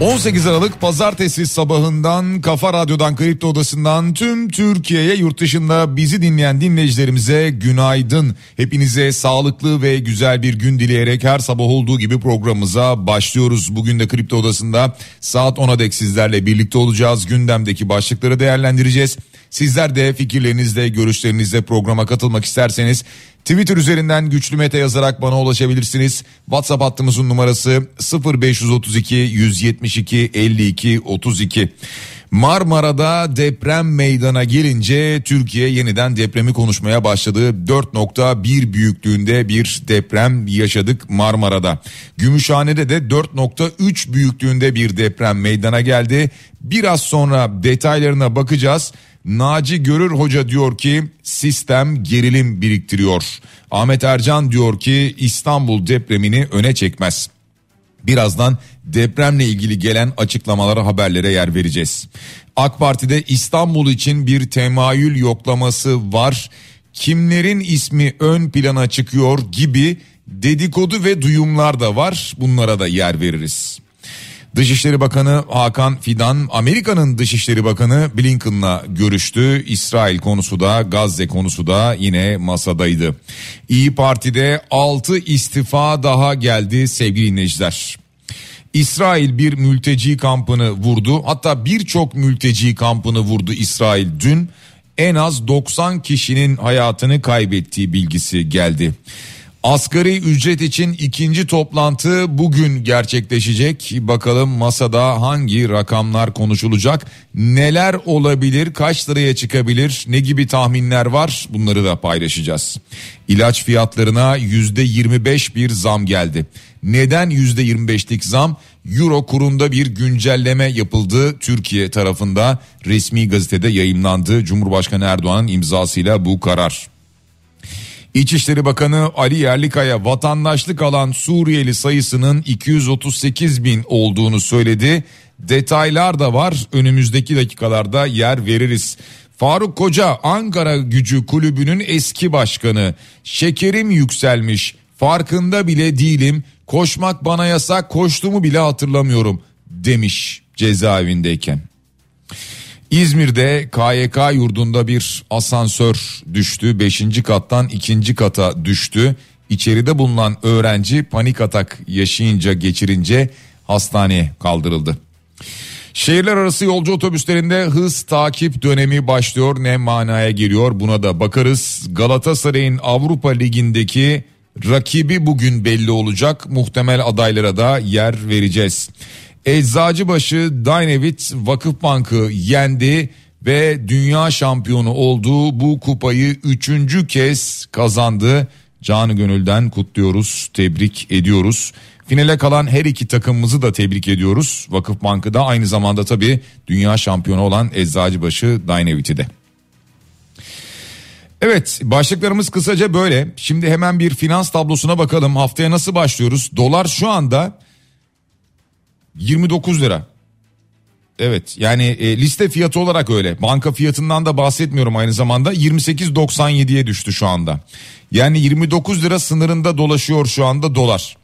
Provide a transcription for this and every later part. ...18 Aralık Pazartesi sabahından Kafa Radyo'dan, Kripto Odası'ndan tüm Türkiye'ye, yurt dışında bizi dinleyen dinleyicilerimize günaydın. Hepinize sağlıklı ve güzel bir gün dileyerek her sabah olduğu gibi programımıza başlıyoruz. Bugün de Kripto Odası'nda saat 10'a dek sizlerle birlikte olacağız. Gündemdeki başlıkları değerlendireceğiz. Sizler de fikirlerinizle, görüşlerinizle programa katılmak isterseniz Twitter üzerinden Güçlü Mete yazarak bana ulaşabilirsiniz. WhatsApp hattımızın numarası 0532 172 52 32. Marmara'da deprem meydana gelince Türkiye yeniden depremi konuşmaya başladı. 4.1 büyüklüğünde bir deprem yaşadık Marmara'da. Gümüşhane'de de 4.3 büyüklüğünde bir deprem meydana geldi. Biraz sonra detaylarına bakacağız. Naci Görür Hoca diyor ki sistem gerilim biriktiriyor. Ahmet Ercan diyor ki İstanbul depremini öne çekmez. Birazdan depremle ilgili gelen açıklamalara, haberlere yer vereceğiz. AK Parti'de İstanbul için bir temayül yoklaması var. Kimlerin ismi ön plana çıkıyor gibi dedikodu ve duyumlar da var. Bunlara da yer veririz. Dışişleri Bakanı Hakan Fidan, Amerika'nın Dışişleri Bakanı Blinken'la görüştü. İsrail konusu da, Gazze konusu da yine masadaydı. İyi Parti'de 6 istifa daha geldi sevgili dinleyiciler. İsrail bir mülteci kampını vurdu. Hatta birçok mülteci kampını vurdu İsrail dün. En az 90 kişinin hayatını kaybettiği bilgisi geldi. Asgari ücret için ikinci toplantı bugün gerçekleşecek. Bakalım masada hangi rakamlar konuşulacak? Neler olabilir? Kaç liraya çıkabilir? Ne gibi tahminler var? Bunları da paylaşacağız. İlaç fiyatlarına %25 bir zam geldi. Neden %25'lik zam? Euro kurunda bir güncelleme yapıldı Türkiye tarafında. Resmi gazetede yayımlandı. Cumhurbaşkanı Erdoğan'ın imzasıyla bu karar. İçişleri Bakanı Ali Yerlikaya vatandaşlık alan Suriyeli sayısının 238 bin olduğunu söyledi. Detaylar da var, önümüzdeki dakikalarda yer veririz. Faruk Koca, Ankara Gücü Kulübü'nün eski başkanı. Şekerim yükselmiş, farkında bile değilim, koşmak bana yasak, koştuğumu bile hatırlamıyorum demiş cezaevindeyken. İzmir'de KYK yurdunda bir asansör düştü. 5. kattan 2. kata düştü. İçeride bulunan öğrenci panik atak geçirince hastaneye kaldırıldı. Şehirler arası yolcu otobüslerinde hız takip dönemi başlıyor. Ne manaya geliyor? Buna da bakarız. Galatasaray'ın Avrupa Ligi'ndeki rakibi bugün belli olacak. Muhtemel adaylara da yer vereceğiz. Eczacıbaşı Dynavit Vakıfbank'ı yendi ve dünya şampiyonu oldu. Bu kupayı 3. kez kazandı. Canı gönülden kutluyoruz, tebrik ediyoruz. Finale kalan her iki takımımızı da tebrik ediyoruz. Vakıfbank'ı da, aynı zamanda tabii dünya şampiyonu olan Eczacıbaşı Dynavit'i de. Evet, başlıklarımız kısaca böyle. Şimdi hemen bir finans tablosuna bakalım. Haftaya nasıl başlıyoruz? Dolar şu anda 29 lira. Evet, yani liste fiyatı olarak öyle. Banka fiyatından da bahsetmiyorum aynı zamanda. 28.97'ye düştü şu anda. Yani 29 lira sınırında dolaşıyor şu anda dolar.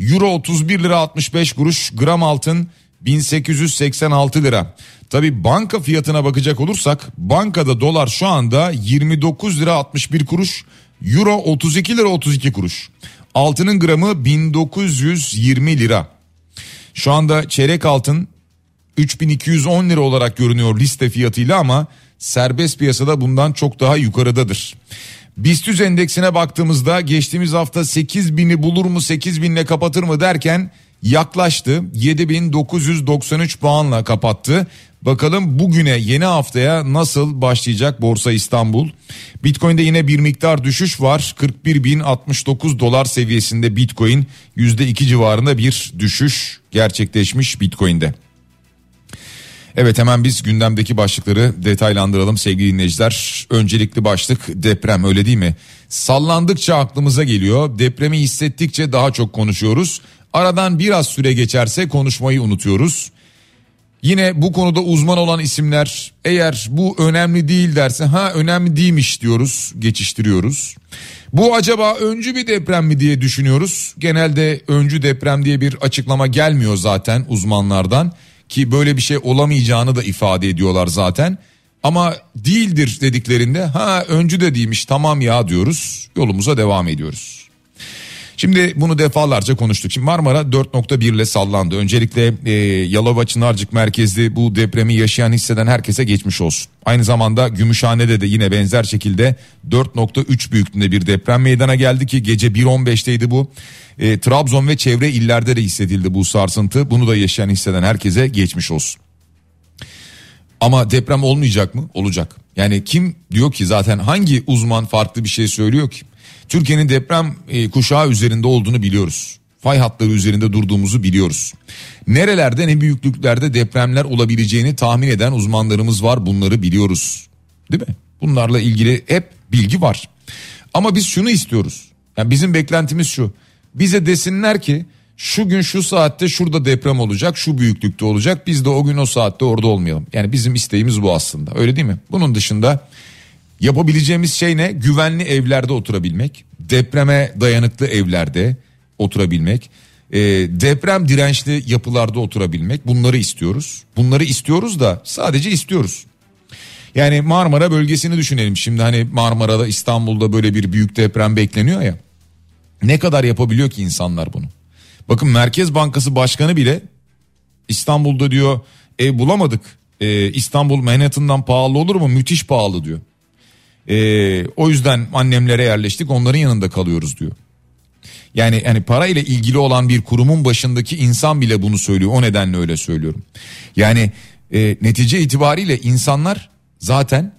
Euro 31 lira 65 kuruş. Gram altın 1886 lira. Tabii banka fiyatına bakacak olursak, bankada dolar şu anda 29 lira 61 kuruş. Euro 32 lira 32 kuruş. Altının gramı 1920 lira. Şu anda çeyrek altın 3210 lira olarak görünüyor liste fiyatıyla ama serbest piyasada bundan çok daha yukarıdadır. BIST endeksine baktığımızda geçtiğimiz hafta 8.000'i bulur mu, 8.000'le kapatır mı derken yaklaştı. 7.993 puanla kapattı. Bakalım bugüne, yeni haftaya nasıl başlayacak Borsa İstanbul. Bitcoin'de yine bir miktar düşüş var. 41.069 dolar seviyesinde Bitcoin, %2 civarında bir düşüş gerçekleşmiş Bitcoin'de. Evet, hemen biz gündemdeki başlıkları detaylandıralım sevgili dinleyiciler. Öncelikli başlık deprem, öyle değil mi? Sallandıkça aklımıza geliyor. Depremi hissettikçe daha çok konuşuyoruz. Aradan biraz süre geçerse konuşmayı unutuyoruz. Yine bu konuda uzman olan isimler eğer bu önemli değil derse, ha önemli değilmiş diyoruz, geçiştiriyoruz. Bu acaba öncü bir deprem mi diye düşünüyoruz. Genelde öncü deprem diye bir açıklama gelmiyor zaten uzmanlardan. Ki böyle bir şey olamayacağını da ifade ediyorlar zaten. Ama değildir dediklerinde, ha öncü de değilmiş, tamam ya diyoruz, yolumuza devam ediyoruz. Şimdi bunu defalarca konuştuk. Şimdi Marmara 4.1 ile sallandı. Öncelikle Yalova Çınarcık merkezli bu depremi yaşayan, hisseden herkese geçmiş olsun. Aynı zamanda Gümüşhane'de de yine benzer şekilde 4.3 büyüklüğünde bir deprem meydana geldi ki gece 1.15'teydi bu. Trabzon ve çevre illerde de hissedildi bu sarsıntı. Bunu da yaşayan, hisseden herkese geçmiş olsun. Ama deprem olmayacak mı? Olacak. Yani kim diyor ki, zaten hangi uzman farklı bir şey söylüyor ki? Türkiye'nin deprem kuşağı üzerinde olduğunu biliyoruz. Fay hatları üzerinde durduğumuzu biliyoruz. Nerelerde, ne büyüklüklerde depremler olabileceğini tahmin eden uzmanlarımız var. Bunları biliyoruz. Değil mi? Bunlarla ilgili hep bilgi var. Ama biz şunu istiyoruz. Yani bizim beklentimiz şu. Bize desinler ki şu gün şu saatte şurada deprem olacak, şu büyüklükte olacak. Biz de o gün o saatte orada olmayalım. Yani bizim isteğimiz bu aslında. Öyle değil mi? Bunun dışında yapabileceğimiz şey ne? Güvenli evlerde oturabilmek, depreme dayanıklı evlerde oturabilmek, deprem dirençli yapılarda oturabilmek, bunları istiyoruz. Bunları istiyoruz da sadece istiyoruz. Yani Marmara bölgesini düşünelim. Şimdi hani Marmara'da, İstanbul'da böyle bir büyük deprem bekleniyor ya. Ne kadar yapabiliyor ki insanlar bunu? Bakın Merkez Bankası Başkanı bile İstanbul'da diyor ev bulamadık. İstanbul Manhattan'dan pahalı olur mu? Müthiş pahalı diyor. O yüzden annemlere yerleştik, onların yanında kalıyoruz diyor. Yani parayla ilgili olan bir kurumun başındaki insan bile bunu söylüyor. O nedenle öyle söylüyorum. Yani netice itibariyle insanlar zaten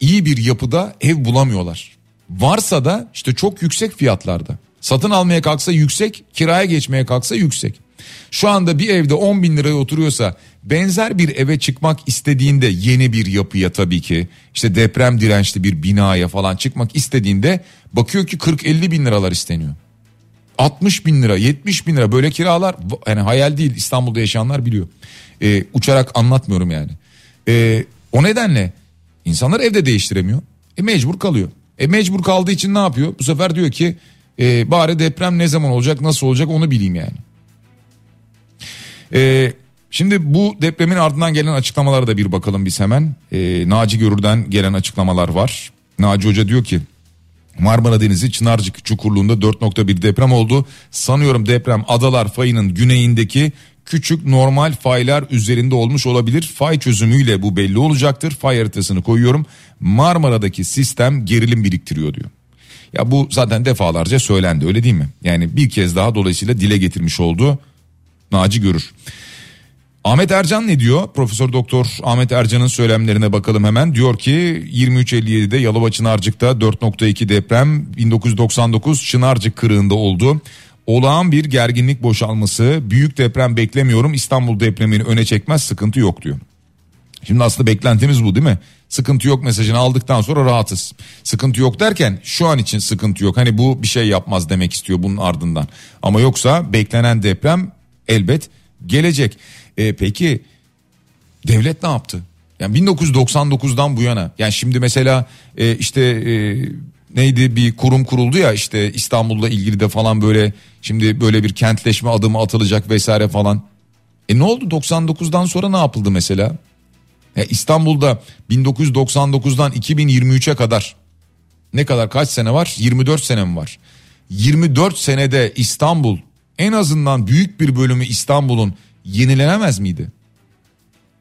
iyi bir yapıda ev bulamıyorlar. Varsa da işte çok yüksek fiyatlarda. Satın almaya kalksa yüksek, kiraya geçmeye kalksa yüksek. Şu anda bir evde 10 bin liraya oturuyorsa, benzer bir eve çıkmak istediğinde, yeni bir yapıya tabii ki, işte deprem dirençli bir binaya falan çıkmak istediğinde bakıyor ki 40-50 bin liralar isteniyor. 60 bin lira, 70 bin lira böyle kiralar, yani hayal değil, İstanbul'da yaşayanlar biliyor. Uçarak anlatmıyorum yani. O nedenle insanlar evde değiştiremiyor. Mecbur kalıyor. Mecbur kaldığı için ne yapıyor? Bu sefer diyor ki bari deprem ne zaman olacak, nasıl olacak onu bileyim yani. Şimdi bu depremin ardından gelen açıklamalara da bir bakalım biz hemen. Naci Görür'den gelen açıklamalar var. Naci Hoca diyor ki Marmara Denizi Çınarcık Çukurluğu'nda 4.1 deprem oldu. Sanıyorum deprem Adalar fayının güneyindeki küçük normal faylar üzerinde olmuş olabilir. Fay çözümüyle bu belli olacaktır. Fay haritasını koyuyorum. Marmara'daki sistem gerilim biriktiriyor diyor. Ya bu zaten defalarca söylendi, öyle değil mi? Yani bir kez daha dolayısıyla dile getirmiş oldu Naci Görür. Ahmet Ercan ne diyor? Profesör Doktor Ahmet Ercan'ın söylemlerine bakalım hemen. Diyor ki 23.57'de Yalova Çınarcık'ta 4.2 deprem 1999 Çınarcık kırığında oldu. Olağan bir gerginlik boşalması, büyük deprem beklemiyorum, İstanbul depremini öne çekmez, sıkıntı yok diyor. Şimdi aslında beklentimiz bu değil mi? Sıkıntı yok mesajını aldıktan sonra rahatız. Sıkıntı yok derken şu an için sıkıntı yok. Hani bu bir şey yapmaz demek istiyor bunun ardından. Ama yoksa beklenen deprem elbet gelecek. Peki devlet ne yaptı? Yani 1999'dan bu yana, yani şimdi mesela neydi, bir kurum kuruldu ya işte İstanbul'la ilgili de falan, böyle şimdi böyle bir kentleşme adımı atılacak vesaire falan. Ne oldu 99'dan sonra, ne yapıldı mesela? İstanbul'da 1999'dan 2023'e kadar ne kadar, kaç sene var? 24 sene mi var? 24 senede İstanbul, en azından büyük bir bölümü İstanbul'un yenilenemez miydi?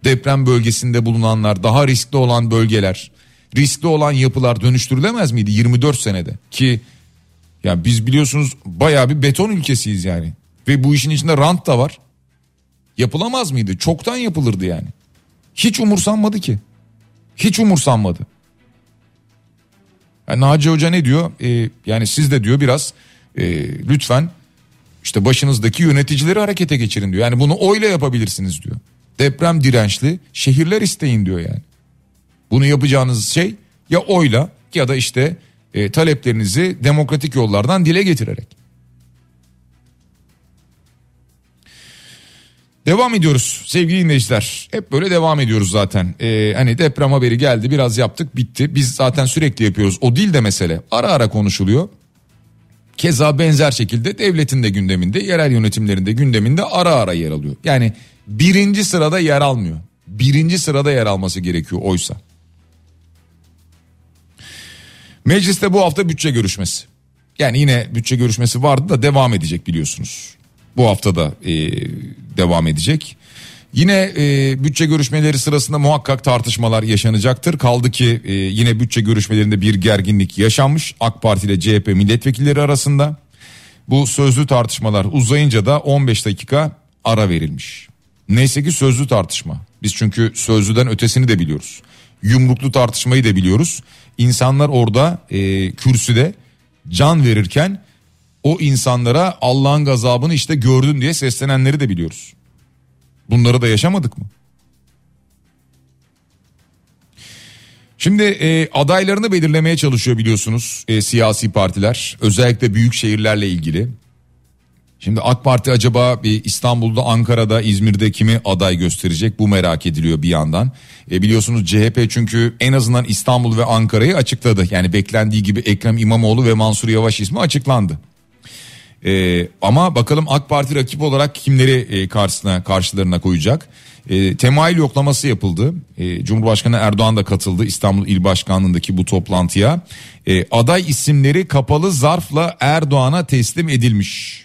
Deprem bölgesinde bulunanlar, daha riskli olan bölgeler, riskli olan yapılar dönüştürülemez miydi 24 senede? Ki ya biz biliyorsunuz bayağı bir beton ülkesiyiz yani. Ve bu işin içinde rant da var. Yapılamaz mıydı? Çoktan yapılırdı yani. Hiç umursanmadı ki. Hiç umursanmadı. Yani Naci Hoca ne diyor? Yani siz de diyor biraz lütfen işte başınızdaki yöneticileri harekete geçirin diyor. Yani bunu oyla yapabilirsiniz diyor. Deprem dirençli şehirler isteyin diyor yani. Bunu yapacağınız şey ya oyla ya da işte taleplerinizi demokratik yollardan dile getirerek. Devam ediyoruz sevgili dinleyiciler. Hep böyle devam ediyoruz zaten. Hani deprem haberi geldi, biraz yaptık, bitti. Biz zaten sürekli yapıyoruz. O değil de mesele. Ara ara konuşuluyor. Keza benzer şekilde devletin de gündeminde, yerel yönetimlerin de gündeminde ara ara yer alıyor. Yani birinci sırada yer almıyor. Birinci sırada yer alması gerekiyor oysa. Mecliste bu hafta bütçe görüşmesi. Yani yine bütçe görüşmesi vardı da devam edecek biliyorsunuz. Bu hafta da devam edecek. Yine bütçe görüşmeleri sırasında muhakkak tartışmalar yaşanacaktır. Kaldı ki yine bütçe görüşmelerinde bir gerginlik yaşanmış AK Parti ile CHP milletvekilleri arasında. Bu sözlü tartışmalar uzayınca da 15 dakika ara verilmiş. Neyse ki sözlü tartışma. Biz çünkü sözlüden ötesini de biliyoruz. Yumruklu tartışmayı da biliyoruz. İnsanlar orada kürsüde can verirken o insanlara Allah'ın gazabını işte gördün diye seslenenleri de biliyoruz. Bunları da yaşamadık mı? Şimdi adaylarını belirlemeye çalışıyor biliyorsunuz siyasi partiler. Özellikle büyük şehirlerle ilgili. Şimdi AK Parti acaba İstanbul'da, Ankara'da, İzmir'de kimi aday gösterecek? Bu merak ediliyor bir yandan. Biliyorsunuz CHP çünkü en azından İstanbul ve Ankara'yı açıkladı. Yani beklendiği gibi Ekrem İmamoğlu ve Mansur Yavaş ismi açıklandı. Ama bakalım AK Parti rakip olarak kimleri karşılarına koyacak? Temayül yoklaması yapıldı. Cumhurbaşkanı Erdoğan da katıldı İstanbul İl Başkanlığı'ndaki bu toplantıya. Aday isimleri kapalı zarfla Erdoğan'a teslim edilmiş.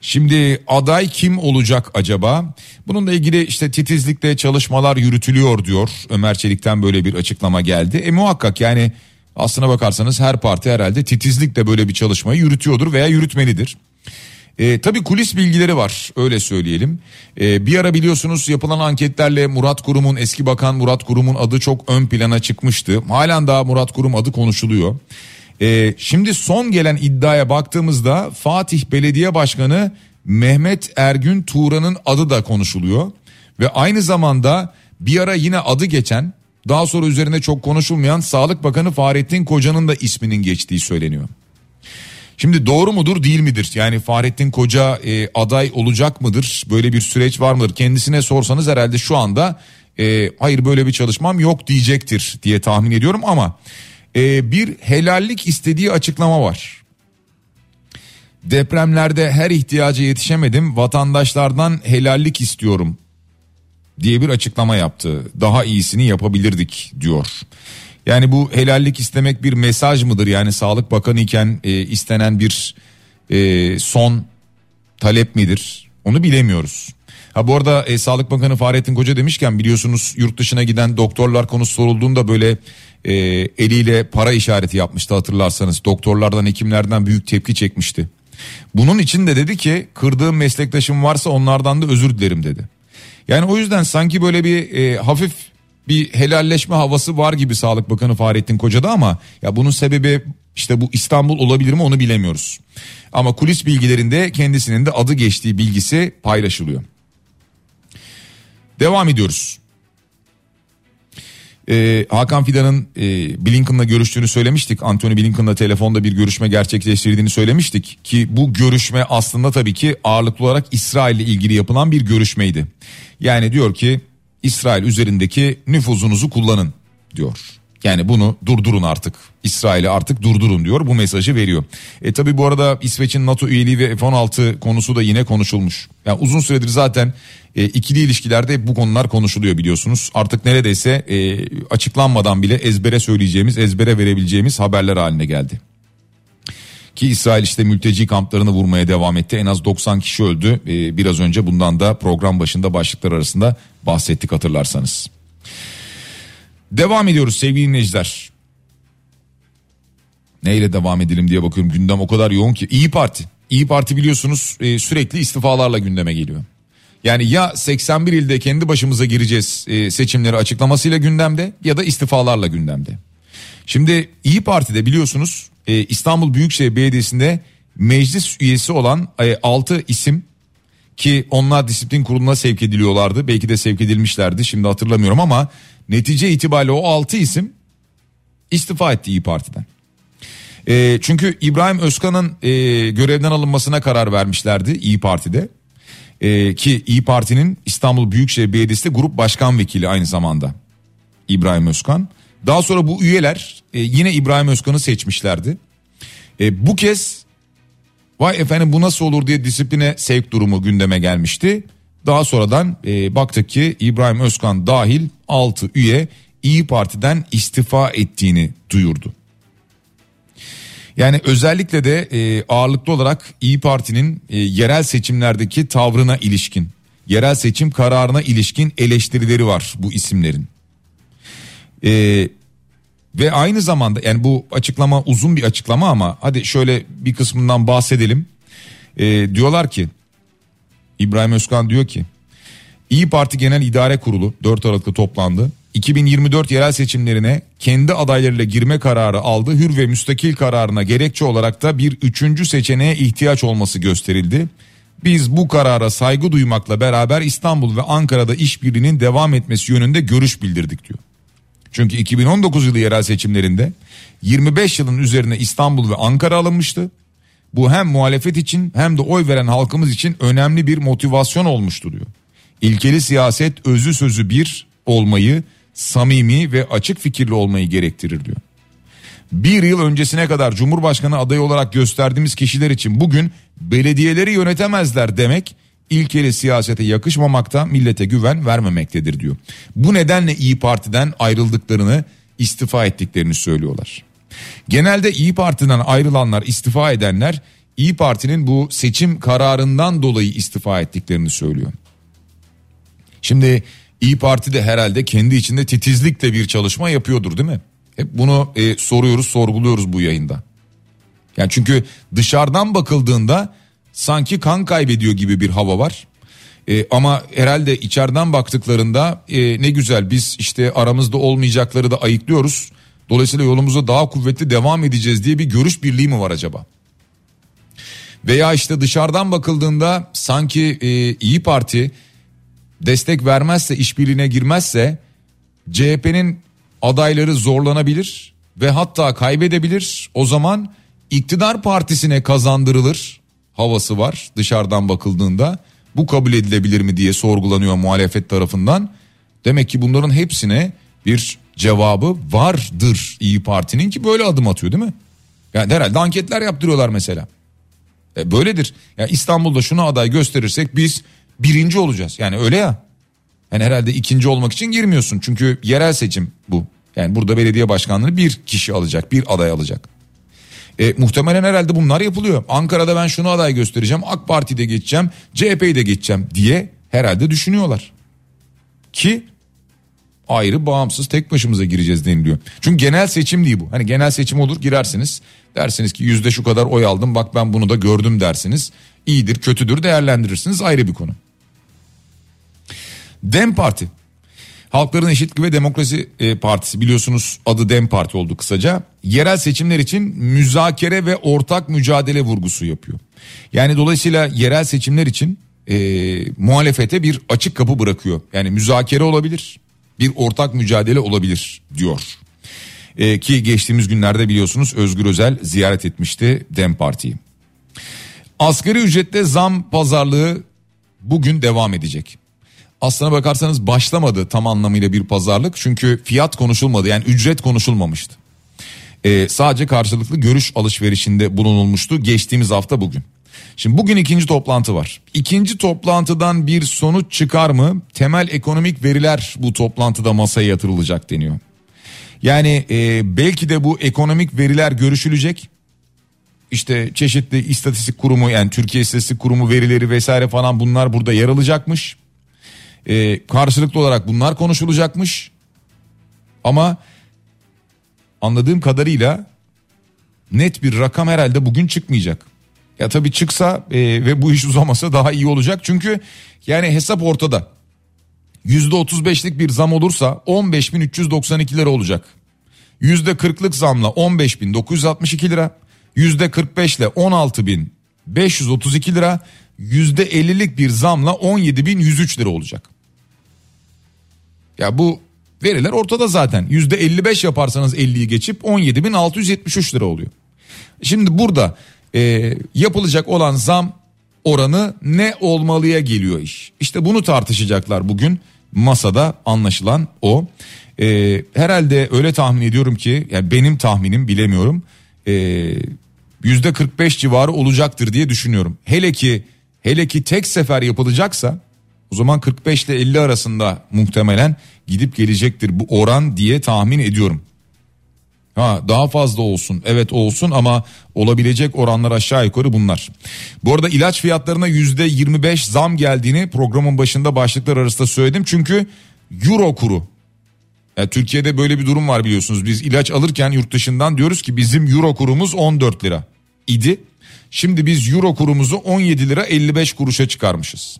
Şimdi aday kim olacak acaba? Bununla ilgili işte titizlikle çalışmalar yürütülüyor diyor. Ömer Çelik'ten böyle bir açıklama geldi. Muhakkak yani aslına bakarsanız her parti herhalde titizlikle böyle bir çalışmayı yürütüyordur veya yürütmelidir. Tabii kulis bilgileri var öyle söyleyelim. Bir ara biliyorsunuz yapılan anketlerle Murat Kurum'un, eski bakan Murat Kurum'un adı çok ön plana çıkmıştı. Halen daha Murat Kurum adı konuşuluyor. Şimdi son gelen iddiaya baktığımızda Fatih Belediye Başkanı Mehmet Ergün Tuğra'nın adı da konuşuluyor. Ve aynı zamanda bir ara yine adı geçen, daha sonra üzerine çok konuşulmayan Sağlık Bakanı Fahrettin Koca'nın da isminin geçtiği söyleniyor. Şimdi doğru mudur değil midir? Yani Fahrettin Koca aday olacak mıdır? Böyle bir süreç var mıdır? Kendisine sorsanız herhalde şu anda hayır böyle bir çalışmam yok diyecektir diye tahmin ediyorum ama bir helallik istediği açıklama var. Depremlerde her ihtiyaca yetişemedim, vatandaşlardan helallik istiyorum diye bir açıklama yaptı. Daha iyisini yapabilirdik diyor. Yani bu helallik istemek bir mesaj mıdır? Yani Sağlık Bakanı iken istenen bir son talep midir? Onu bilemiyoruz. Bu arada Sağlık Bakanı Fahrettin Koca demişken biliyorsunuz yurt dışına giden doktorlar konusu sorulduğunda böyle eliyle para işareti yapmıştı hatırlarsanız. Doktorlardan, hekimlerden büyük tepki çekmişti. Bunun için de dedi ki kırdığım meslektaşım varsa onlardan da özür dilerim dedi. Yani o yüzden sanki böyle bir hafif bir helalleşme havası var gibi Sağlık Bakanı Fahrettin Koca'da ama ya bunun sebebi işte bu İstanbul olabilir mi onu bilemiyoruz. Ama kulis bilgilerinde kendisinin de adı geçtiği bilgisi paylaşılıyor. Devam ediyoruz. Hakan Fidan'ın Blinken'la görüştüğünü söylemiştik. Anthony Blinken'la telefonda bir görüşme gerçekleştirdiğini söylemiştik. Ki bu görüşme aslında tabii ki ağırlıklı olarak İsrail ile ilgili yapılan bir görüşmeydi. Yani diyor ki İsrail üzerindeki nüfuzunuzu kullanın diyor. Yani bunu durdurun artık. İsrail'i artık durdurun diyor. Bu mesajı veriyor. Tabii bu arada İsveç'in NATO üyeliği ve F-16 konusu da yine konuşulmuş. Yani uzun süredir zaten ikili ilişkilerde bu konular konuşuluyor biliyorsunuz. Artık neredeyse açıklanmadan bile ezbere söyleyeceğimiz, ezbere verebileceğimiz haberler haline geldi. Ki İsrail işte mülteci kamplarını vurmaya devam etti. En az 90 kişi öldü. Biraz önce bundan da program başında başlıklar arasında bahsettik hatırlarsanız. Devam ediyoruz sevgili dinleyiciler. Neyle devam edelim diye bakıyorum. Gündem o kadar yoğun ki. İyi Parti. İyi Parti biliyorsunuz sürekli istifalarla gündeme geliyor. Yani ya 81 ilde kendi başımıza gireceğiz seçimleri açıklamasıyla gündemde ya da istifalarla gündemde. Şimdi İyi Parti'de biliyorsunuz İstanbul Büyükşehir Belediyesi'nde meclis üyesi olan 6 isim ki onlar disiplin kuruluna sevk ediliyorlardı. Belki de sevk edilmişlerdi, şimdi hatırlamıyorum ama netice itibariyle o 6 isim istifa etti İyi Parti'den. Çünkü İbrahim Özkan'ın görevden alınmasına karar vermişlerdi İyi Parti'de. Ki İyi Parti'nin İstanbul Büyükşehir Belediyesi Grup Başkan Vekili aynı zamanda İbrahim Özkan. Daha sonra bu üyeler yine İbrahim Özkan'ı seçmişlerdi. Bu kez vay efendim bu nasıl olur diye disipline sevk durumu gündeme gelmişti. Daha sonradan baktık ki İbrahim Özkan dahil 6 üye İyi Parti'den istifa ettiğini duyurdu. Yani özellikle de ağırlıklı olarak İyi Parti'nin yerel seçimlerdeki tavrına ilişkin, yerel seçim kararına ilişkin eleştirileri var bu isimlerin. Ve aynı zamanda yani bu açıklama uzun bir açıklama ama hadi şöyle bir kısmından bahsedelim. Diyorlar ki İbrahim Özkan diyor ki İyi Parti Genel İdare Kurulu 4 Aralık'ta toplandı. 2024 yerel seçimlerine kendi adaylarıyla girme kararı aldı. Hür ve müstakil kararına gerekçe olarak da bir 3. seçeneğe ihtiyaç olması gösterildi. Biz bu karara saygı duymakla beraber İstanbul ve Ankara'da işbirliğinin devam etmesi yönünde görüş bildirdik diyor. Çünkü 2019 yılı yerel seçimlerinde 25 yılın üzerine İstanbul ve Ankara alınmıştı. Bu hem muhalefet için hem de oy veren halkımız için önemli bir motivasyon olmuştu diyor. İlkeli siyaset özü sözü bir olmayı, samimi ve açık fikirli olmayı gerektirir diyor. Bir yıl öncesine kadar Cumhurbaşkanı adayı olarak gösterdiğimiz kişiler için bugün belediyeleri yönetemezler demek ilkeli siyasete yakışmamakta, millete güven vermemektedir diyor. Bu nedenle İyi Parti'den ayrıldıklarını, istifa ettiklerini söylüyorlar. Genelde İyi Parti'den ayrılanlar, istifa edenler İyi Parti'nin bu seçim kararından dolayı istifa ettiklerini söylüyor. Şimdi İyi Parti de herhalde kendi içinde titizlikle bir çalışma yapıyordur değil mi? Hep bunu soruyoruz, sorguluyoruz bu yayında. Yani çünkü dışarıdan bakıldığında sanki kan kaybediyor gibi bir hava var. Ama herhalde içeriden baktıklarında ne güzel biz işte aramızda olmayacakları da ayıklıyoruz. Dolayısıyla yolumuza daha kuvvetli devam edeceğiz diye bir görüş birliği mi var acaba? Veya işte dışarıdan bakıldığında sanki İyi Parti destek vermezse, işbirliğine girmezse CHP'nin adayları zorlanabilir ve hatta kaybedebilir. O zaman iktidar partisine kazandırılır havası var dışarıdan bakıldığında. Bu kabul edilebilir mi diye sorgulanıyor muhalefet tarafından. Demek ki bunların hepsine bir cevabı vardır İyi Parti'nin ki böyle adım atıyor değil mi? Yani herhalde anketler yaptırıyorlar mesela. Böyledir. Yani İstanbul'da şuna aday gösterirsek biz birinci olacağız. Yani öyle ya. Yani herhalde ikinci olmak için girmiyorsun. Çünkü yerel seçim bu. Yani burada belediye başkanlığını bir kişi alacak, bir aday alacak. Muhtemelen herhalde bunlar yapılıyor. Ankara'da ben şunu aday göstereceğim, AK Parti'de geçeceğim, CHP'yi de geçeceğim diye herhalde düşünüyorlar. Ki ayrı, bağımsız, tek başımıza gireceğiz deniliyor. Çünkü genel seçim değil bu. Hani genel seçim olur, girersiniz. Dersiniz ki yüzde şu kadar oy aldım, bak ben bunu da gördüm dersiniz. İyidir, kötüdür değerlendirirsiniz, ayrı bir konu. Dem Parti, Halkların Eşitlik ve Demokrasi Partisi, biliyorsunuz adı Dem Parti oldu kısaca. Yerel seçimler için müzakere ve ortak mücadele vurgusu yapıyor. Yani dolayısıyla yerel seçimler için muhalefete bir açık kapı bırakıyor. Yani müzakere olabilir, bir ortak mücadele olabilir diyor. Ki geçtiğimiz günlerde biliyorsunuz Özgür Özel ziyaret etmişti Dem Parti'yi. Asgari ücrette zam pazarlığı bugün devam edecek. Aslına bakarsanız başlamadı tam anlamıyla bir pazarlık. Çünkü fiyat konuşulmadı, yani ücret konuşulmamıştı. Sadece karşılıklı görüş alışverişinde bulunulmuştu geçtiğimiz hafta bugün. Şimdi bugün ikinci toplantı var. İkinci toplantıdan bir sonuç çıkar mı? Temel ekonomik veriler bu toplantıda masaya yatırılacak deniyor. Yani belki de bu ekonomik veriler görüşülecek. İşte çeşitli istatistik kurumu, yani Türkiye İstatistik Kurumu verileri vesaire falan, bunlar burada yer alacakmış. Karşılıklı olarak bunlar konuşulacakmış. Ama anladığım kadarıyla net bir rakam herhalde bugün çıkmayacak. Ya tabii çıksa ve bu iş uzamasa daha iyi olacak. Çünkü yani hesap ortada. %35'lik bir zam olursa 15.392 lira olacak. %40'lık zamla 15.962 lira. %45'le 16.532 lira. %50'lik bir zamla 17.103 lira olacak. Ya bu veriler ortada zaten. %55 yaparsanız 50'yi geçip 17.673 lira oluyor. Şimdi burada yapılacak olan zam oranı ne olmalıya geliyor iş. İşte bunu tartışacaklar bugün masada, anlaşılan o. Herhalde öyle tahmin ediyorum ki, yani benim tahminim, bilemiyorum, %45 civarı olacaktır diye düşünüyorum. Hele ki tek sefer yapılacaksa o zaman 45 ile 50 arasında muhtemelen gidip gelecektir bu oran diye tahmin ediyorum. Daha fazla olsun, evet olsun, ama olabilecek oranlar aşağı yukarı bunlar. Bu arada ilaç fiyatlarına %25 zam geldiğini programın başında başlıklar arasında söyledim. Çünkü euro kuru, yani Türkiye'de böyle bir durum var biliyorsunuz. Biz ilaç alırken yurt dışından diyoruz ki bizim euro kurumuz 14 lira idi. Şimdi biz euro kurumuzu 17 lira 55 kuruşa çıkarmışız.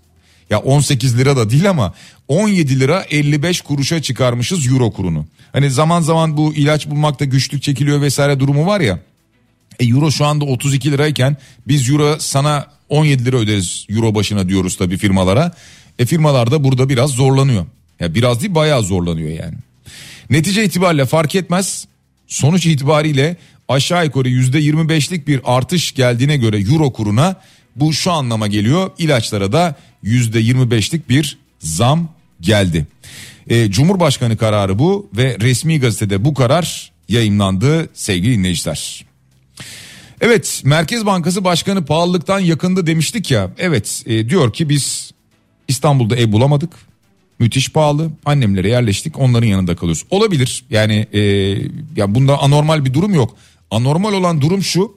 Ya 18 lira da değil ama 17 lira 55 kuruşa çıkarmışız euro kurunu. Hani zaman zaman bu ilaç bulmakta güçlük çekiliyor vesaire durumu var ya. Euro şu anda 32 lirayken biz euro sana 17 lira öderiz euro başına diyoruz tabii firmalara. Firmalar da burada biraz zorlanıyor. Ya biraz değil, bayağı zorlanıyor yani. Netice itibariyle fark etmez. Sonuç itibariyle aşağı yukarı %25'lik bir artış geldiğine göre euro kuruna, bu şu anlama geliyor: ilaçlara da %25'lik bir zam geldi. Cumhurbaşkanı kararı bu ve resmi gazetede bu karar yayımlandı sevgili dinleyiciler. Evet, Merkez Bankası Başkanı pahalılıktan yakındı demiştik ya. Evet, diyor ki biz İstanbul'da ev bulamadık. Müthiş pahalı. Annemlere yerleştik. Onların yanında kalıyoruz. Olabilir. Yani ya bunda anormal bir durum yok. Anormal olan durum şu: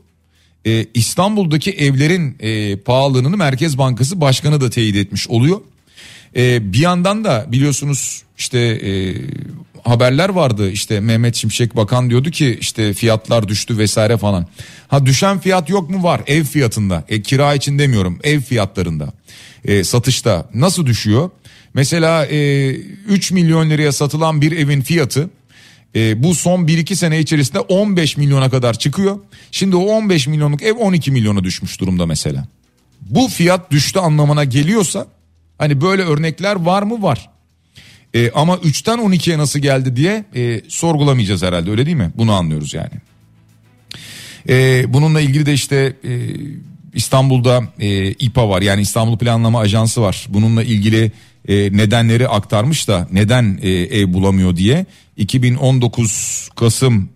İstanbul'daki evlerin pahalılığını Merkez Bankası Başkanı da teyit etmiş oluyor. Bir yandan da biliyorsunuz işte haberler vardı, işte Mehmet Şimşek Bakan diyordu ki işte fiyatlar düştü vesaire falan. Düşen fiyat yok mu? Var, ev fiyatında, kira için demiyorum, ev fiyatlarında, satışta nasıl düşüyor? Mesela 3 milyon liraya satılan bir evin fiyatı bu son 1-2 sene içerisinde 15 milyona kadar çıkıyor. Şimdi o 15 milyonluk ev 12 milyona düşmüş durumda mesela. Bu fiyat düştü anlamına geliyorsa, hani böyle örnekler var mı? Var. Ama 3'ten 12'ye nasıl geldi diye sorgulamayacağız herhalde, öyle değil mi? Bunu anlıyoruz yani. Bununla ilgili de işte İstanbul'da İPA var, yani İstanbul Planlama Ajansı var. Bununla ilgili nedenleri aktarmış da neden ev bulamıyor diye. 2019 Kasım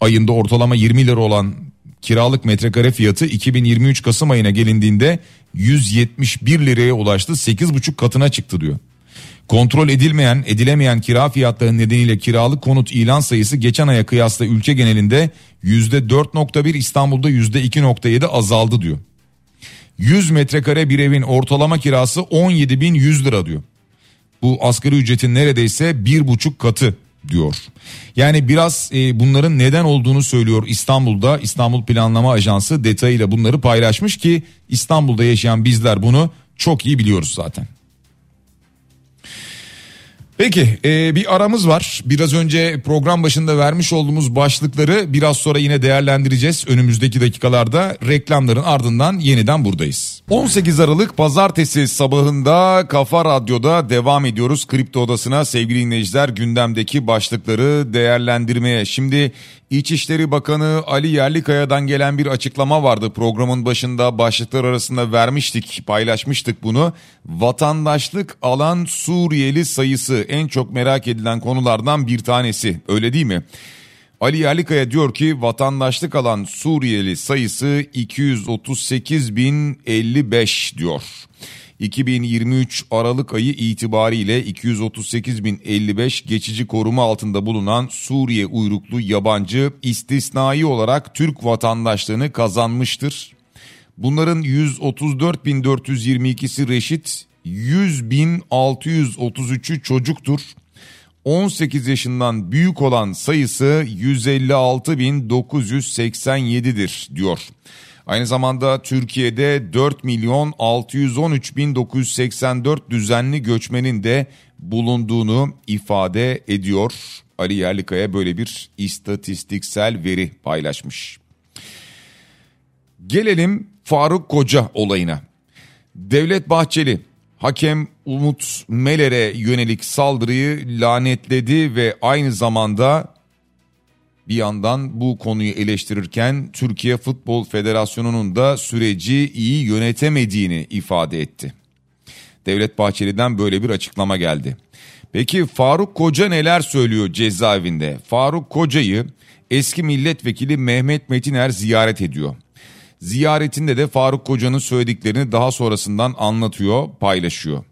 ayında ortalama 20 lira olan kiralık metrekare fiyatı 2023 Kasım ayına gelindiğinde 171 liraya ulaştı, 8,5 katına çıktı diyor. Kontrol edilemeyen kira fiyatları nedeniyle kiralık konut ilan sayısı geçen aya kıyasla ülke genelinde %4.1, İstanbul'da %2.7 azaldı diyor. 100 metrekare bir evin ortalama kirası 17.100 lira diyor. Bu asgari ücretin neredeyse 1,5 katı diyor. Yani biraz bunların neden olduğunu söylüyor İstanbul'da. İstanbul Planlama Ajansı detayıyla bunları paylaşmış ki İstanbul'da yaşayan bizler bunu çok iyi biliyoruz zaten. Peki bir aramız var. Biraz önce program başında vermiş olduğumuz başlıkları biraz sonra yine değerlendireceğiz. Önümüzdeki dakikalarda reklamların ardından yeniden buradayız. 18 Aralık Pazartesi sabahında Kafa Radyo'da devam ediyoruz Kripto Odası'na. Sevgili dinleyiciler, gündemdeki başlıkları değerlendirmeye. Şimdi İçişleri Bakanı Ali Yerlikaya'dan gelen bir açıklama vardı. Programın başında başlıklar arasında vermiştik, paylaşmıştık bunu. Vatandaşlık alan Suriyeli sayısı en çok merak edilen konulardan bir tanesi, öyle değil mi? Ali Yerlikaya diyor ki vatandaşlık alan Suriyeli sayısı 238.055 diyor. 2023 Aralık ayı itibariyle 238.055 geçici koruma altında bulunan Suriye uyruklu yabancı istisnai olarak Türk vatandaşlığını kazanmıştır. Bunların 134.422'si reşit, 100.633'ü çocuktur. 18 yaşından büyük olan sayısı 156.987'dir diyor. Aynı zamanda Türkiye'de 4.613.984 düzenli göçmenin de bulunduğunu ifade ediyor. Ali Yerlikaya böyle bir istatistiksel veri paylaşmış. Gelelim Faruk Koca olayına. Devlet Bahçeli hakem Umut Meler'e yönelik saldırıyı lanetledi ve aynı zamanda bir yandan bu konuyu eleştirirken Türkiye Futbol Federasyonu'nun da süreci iyi yönetemediğini ifade etti. Devlet Bahçeli'den böyle bir açıklama geldi. Peki Faruk Koca neler söylüyor cezaevinde? Faruk Koca'yı eski milletvekili Mehmet Metiner ziyaret ediyor. Ziyaretinde de Faruk Koca'nın söylediklerini daha sonrasından anlatıyor, paylaşıyor.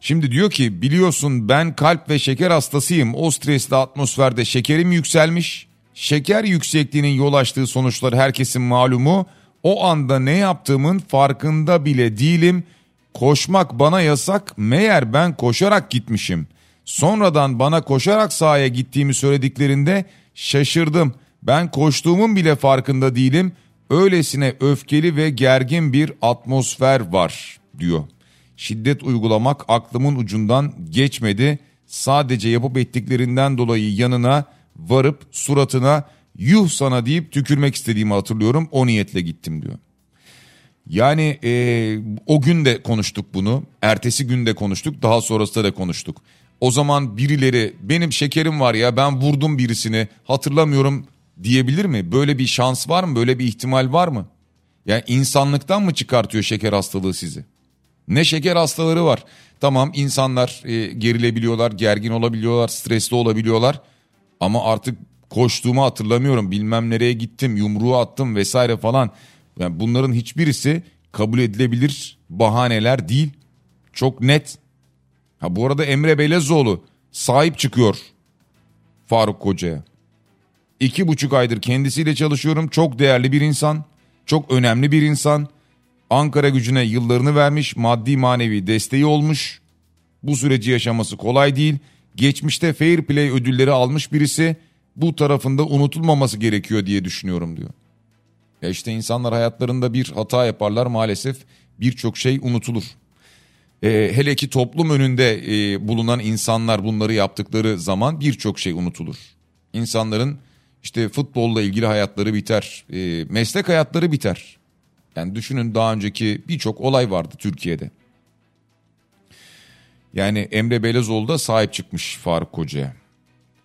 Şimdi diyor ki biliyorsun ben kalp ve şeker hastasıyım. O stresli atmosferde şekerim yükselmiş. Şeker yüksekliğinin yol açtığı sonuçlar herkesin malumu. O anda ne yaptığımın farkında bile değilim. Koşmak bana yasak. Meğer ben koşarak gitmişim. Sonradan bana koşarak sahaya gittiğimi söylediklerinde şaşırdım. Ben koştuğumun bile farkında değilim. Öylesine öfkeli ve gergin bir atmosfer var diyor. Şiddet uygulamak aklımın ucundan geçmedi. Sadece yapıp ettiklerinden dolayı yanına varıp suratına yuh sana deyip tükürmek istediğimi hatırlıyorum. O niyetle gittim diyor. Yani o gün de konuştuk bunu. Ertesi gün de konuştuk. Daha sonrasında da konuştuk. O zaman birileri benim şekerim var ya ben vurdum birisini hatırlamıyorum diyebilir mi? Böyle bir şans var mı? Böyle bir ihtimal var mı? Yani insanlıktan mı çıkartıyor şeker hastalığı sizi? Ne şeker hastaları var? Tamam insanlar gerilebiliyorlar, gergin olabiliyorlar, stresli olabiliyorlar. Ama artık koştuğumu hatırlamıyorum, bilmem nereye gittim, yumruğu attım vesaire falan. Yani bunların hiçbirisi kabul edilebilir bahaneler değil. Çok net. Ha bu arada Emre Belözoğlu sahip çıkıyor Faruk Koca'ya. 2,5 aydır kendisiyle çalışıyorum. Çok değerli bir insan, çok önemli bir insan. Ankara gücüne yıllarını vermiş, maddi manevi desteği olmuş. Bu süreci yaşaması kolay değil. Geçmişte Fair Play ödülleri almış birisi. Bu tarafında unutulmaması gerekiyor diye düşünüyorum diyor. Ya işte insanlar hayatlarında bir hata yaparlar maalesef birçok şey unutulur. Hele ki toplum önünde bulunan insanlar bunları yaptıkları zaman birçok şey unutulur. İnsanların işte futbolla ilgili hayatları biter, meslek hayatları biter. Yani düşünün daha önceki birçok olay vardı Türkiye'de. Yani Emre Belözoğlu da sahip çıkmış Faruk Koca'ya.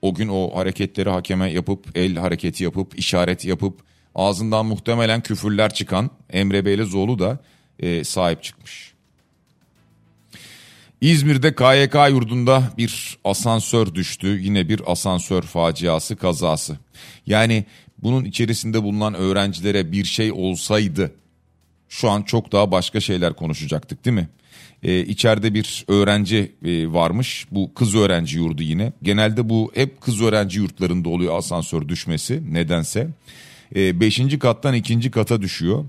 O gün o hareketleri hakeme yapıp, el hareketi yapıp, işaret yapıp, ağzından muhtemelen küfürler çıkan Emre Belözoğlu da sahip çıkmış. İzmir'de KYK yurdunda bir asansör düştü. Yine bir asansör faciası, kazası. Yani bunun içerisinde bulunan öğrencilere bir şey olsaydı şu an çok daha başka şeyler konuşacaktık değil mi? İçeride bir öğrenci varmış. Bu kız öğrenci yurdu yine. Genelde bu hep kız öğrenci yurtlarında oluyor asansör düşmesi nedense. 5. kattan 2. kata düşüyor.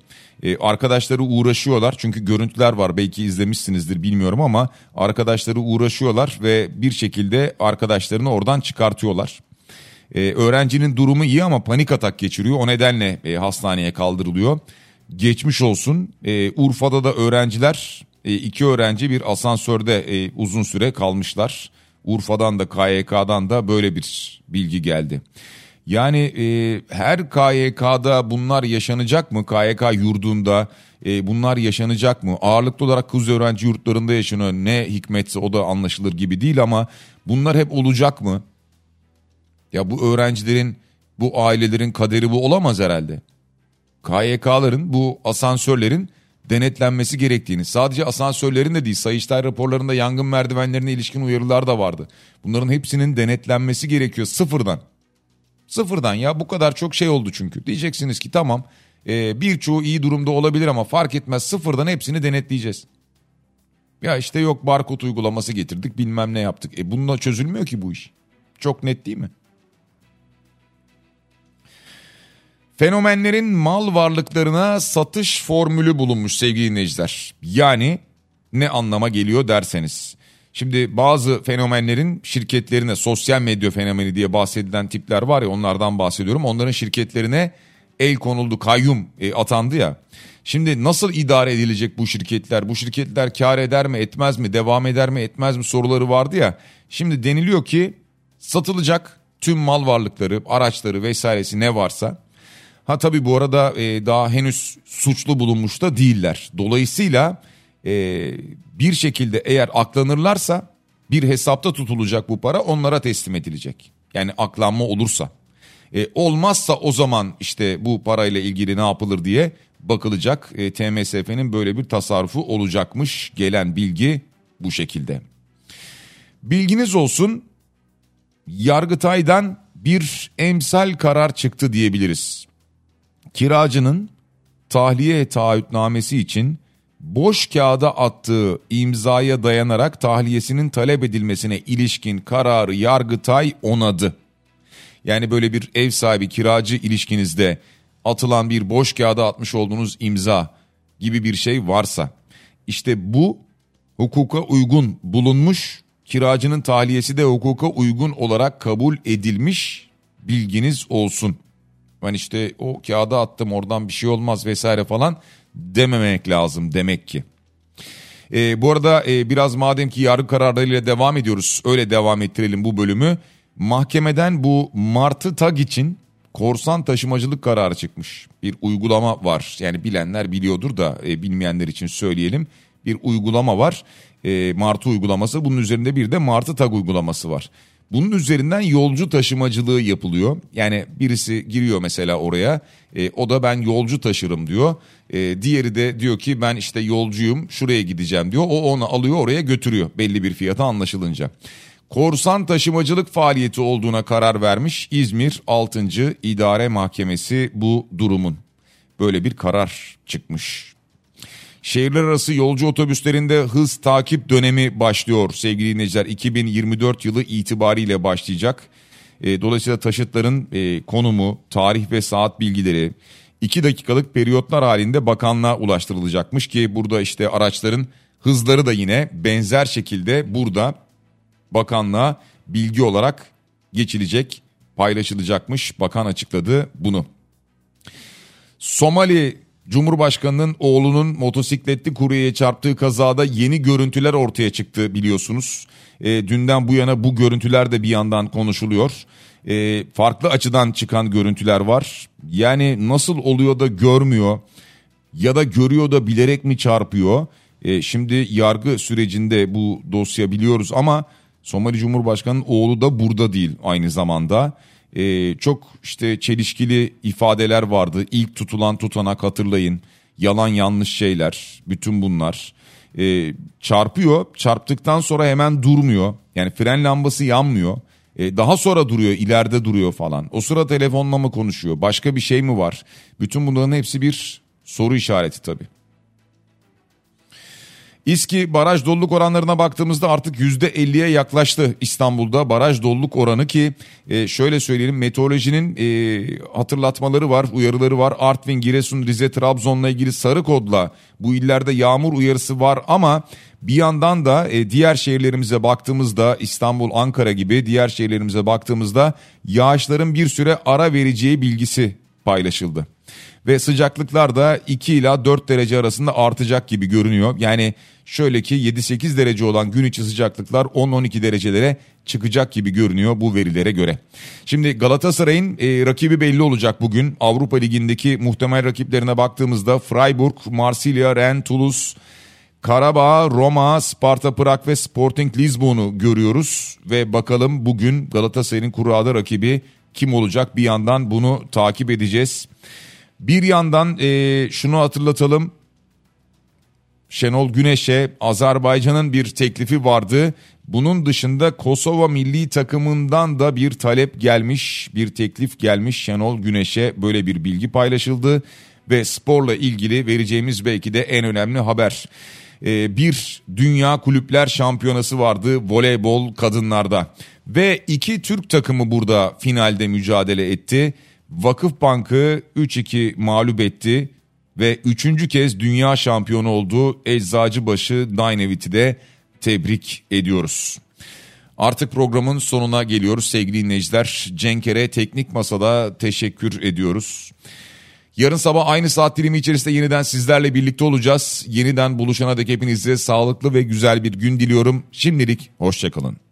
Arkadaşları uğraşıyorlar çünkü görüntüler var belki izlemişsinizdir bilmiyorum ama arkadaşları uğraşıyorlar ve bir şekilde arkadaşlarını oradan çıkartıyorlar. Öğrencinin durumu iyi ama panik atak geçiriyor o nedenle hastaneye kaldırılıyor. Geçmiş olsun. Urfa'da da öğrenciler 2 öğrenci bir asansörde uzun süre kalmışlar. Urfa'dan da KYK'dan da böyle bir bilgi geldi. Yani her KYK'da bunlar yaşanacak mı? KYK yurdunda bunlar yaşanacak mı? Ağırlıklı olarak kız öğrenci yurtlarında yaşanıyor. Ne hikmetse o da anlaşılır gibi değil ama bunlar hep olacak mı? Ya bu öğrencilerin, bu ailelerin kaderi bu olamaz herhalde. KYK'ların, bu asansörlerin denetlenmesi gerektiğini, sadece asansörlerin de değil, Sayıştay raporlarında yangın merdivenlerine ilişkin uyarılar da vardı. Bunların hepsinin denetlenmesi gerekiyor sıfırdan. Sıfırdan ya bu kadar çok şey oldu çünkü. Diyeceksiniz ki tamam birçoğu iyi durumda olabilir ama fark etmez sıfırdan hepsini denetleyeceğiz. Ya işte yok barkod uygulaması getirdik bilmem ne yaptık. Bununla çözülmüyor ki bu iş. Çok net değil mi? Fenomenlerin mal varlıklarına satış formülü bulunmuş sevgili dinleyiciler. Yani ne anlama geliyor derseniz. Şimdi bazı fenomenlerin şirketlerine, sosyal medya fenomeni diye bahsedilen tipler var ya, onlardan bahsediyorum. Onların şirketlerine el konuldu, kayyum atandı ya. Şimdi nasıl idare edilecek bu şirketler? Bu şirketler kar eder mi, etmez mi, devam eder mi, etmez mi soruları vardı ya. Şimdi deniliyor ki satılacak tüm mal varlıkları, araçları vesairesi ne varsa. Ha tabii bu arada daha henüz suçlu bulunmuş da değiller. Dolayısıyla bir şekilde eğer aklanırlarsa bir hesapta tutulacak bu para, onlara teslim edilecek. Yani aklanma olursa. Olmazsa o zaman işte bu parayla ilgili ne yapılır diye bakılacak. TMSF'nin böyle bir tasarrufu olacakmış, gelen bilgi bu şekilde. Bilginiz olsun, Yargıtay'dan bir emsal karar çıktı diyebiliriz. Kiracının tahliye taahhütnamesi için boş kağıda attığı imzaya dayanarak tahliyesinin talep edilmesine ilişkin kararı Yargıtay onadı. Yani böyle bir ev sahibi kiracı ilişkinizde atılan bir boş kağıda atmış olduğunuz imza gibi bir şey varsa, işte bu hukuka uygun bulunmuş, kiracının tahliyesi de hukuka uygun olarak kabul edilmiş, bilginiz olsun. Ben işte o kağıda attım, oradan bir şey olmaz vesaire falan dememek lazım demek ki. Bu arada biraz madem ki yargı kararlarıyla devam ediyoruz, öyle devam ettirelim bu bölümü. Mahkemeden bu Martı Tag için korsan taşımacılık kararı çıkmış. Bir uygulama var. Yani bilenler biliyordur da bilmeyenler için söyleyelim. Bir uygulama var. Martı uygulaması. Bunun üzerinde bir de Martı Tag uygulaması var. Bunun üzerinden yolcu taşımacılığı yapılıyor. Yani birisi giriyor mesela oraya. O da ben yolcu taşırım diyor. Diğeri de diyor ki ben işte yolcuyum, şuraya gideceğim diyor. O onu alıyor, oraya götürüyor. Belli bir fiyata anlaşılınca. Korsan taşımacılık faaliyeti olduğuna karar vermiş İzmir 6. İdare Mahkemesi bu durumun. Böyle bir karar çıkmış. Şehirler arası yolcu otobüslerinde hız takip dönemi başlıyor sevgili dinleyiciler. 2024 yılı itibariyle başlayacak. Dolayısıyla taşıtların konumu, tarih ve saat bilgileri 2 dakikalık periyotlar halinde bakanlığa ulaştırılacakmış ki burada işte araçların hızları da yine benzer şekilde burada bakanlığa bilgi olarak geçilecek, paylaşılacakmış. Bakan açıkladı bunu. Somali Cumhurbaşkanı'nın oğlunun motosikletli kuryeye çarptığı kazada yeni görüntüler ortaya çıktı biliyorsunuz. Dünden bu yana bu görüntüler de bir yandan konuşuluyor. Farklı açıdan çıkan görüntüler var. Yani nasıl oluyor da görmüyor ya da görüyor da bilerek mi çarpıyor? Şimdi yargı sürecinde bu dosya biliyoruz ama Somali Cumhurbaşkanı'nın oğlu da burada değil aynı zamanda. Çok işte çelişkili ifadeler vardı. İlk tutulan tutanak hatırlayın. Yalan yanlış şeyler, bütün bunlar. Çarpıyor. Çarptıktan sonra hemen durmuyor. Yani fren lambası yanmıyor. Daha sonra duruyor, ileride duruyor falan. O sıra telefonla mı konuşuyor? Başka bir şey mi var? Bütün bunların hepsi bir soru işareti tabii. İSKİ baraj doluluk oranlarına baktığımızda artık %50'ye yaklaştı İstanbul'da baraj doluluk oranı ki şöyle söyleyelim, meteorolojinin hatırlatmaları var, uyarıları var. Artvin, Giresun, Rize, Trabzon'la ilgili sarı kodla bu illerde yağmur uyarısı var ama bir yandan da diğer şehirlerimize baktığımızda, İstanbul, Ankara gibi diğer şehirlerimize baktığımızda yağışların bir süre ara vereceği bilgisi paylaşıldı. Ve sıcaklıklar da 2 ila 4 derece arasında artacak gibi görünüyor. Yani şöyle ki 7-8 derece olan gün içi sıcaklıklar 10-12 derecelere çıkacak gibi görünüyor bu verilere göre. Şimdi Galatasaray'ın rakibi belli olacak bugün. Avrupa Ligi'ndeki muhtemel rakiplerine baktığımızda Freiburg, Marsilya, Rennes, Toulouse, Karabağ, Roma, Sparta Prag ve Sporting Lisbon'u görüyoruz. Ve bakalım bugün Galatasaray'ın kurada rakibi kim olacak, bir yandan bunu takip edeceğiz. Bir yandan şunu hatırlatalım, Şenol Güneş'e Azerbaycan'ın bir teklifi vardı. Bunun dışında Kosova milli takımından da bir talep gelmiş, bir teklif gelmiş Şenol Güneş'e, böyle bir bilgi paylaşıldı. Ve sporla ilgili vereceğimiz belki de en önemli haber. Bir Dünya Kulüpler Şampiyonası vardı voleybol kadınlarda. Ve iki Türk takımı burada finalde mücadele etti. Vakıfbank'ı 3-2 mağlup etti ve 3. kez dünya şampiyonu oldu. Eczacıbaşı Dynavit'i de tebrik ediyoruz. Artık programın sonuna geliyoruz sevgili dinleyiciler. Cenk'e teknik masada teşekkür ediyoruz. Yarın sabah aynı saat dilimi içerisinde yeniden sizlerle birlikte olacağız. Yeniden buluşana dek hepinize sağlıklı ve güzel bir gün diliyorum. Şimdilik hoşça kalın.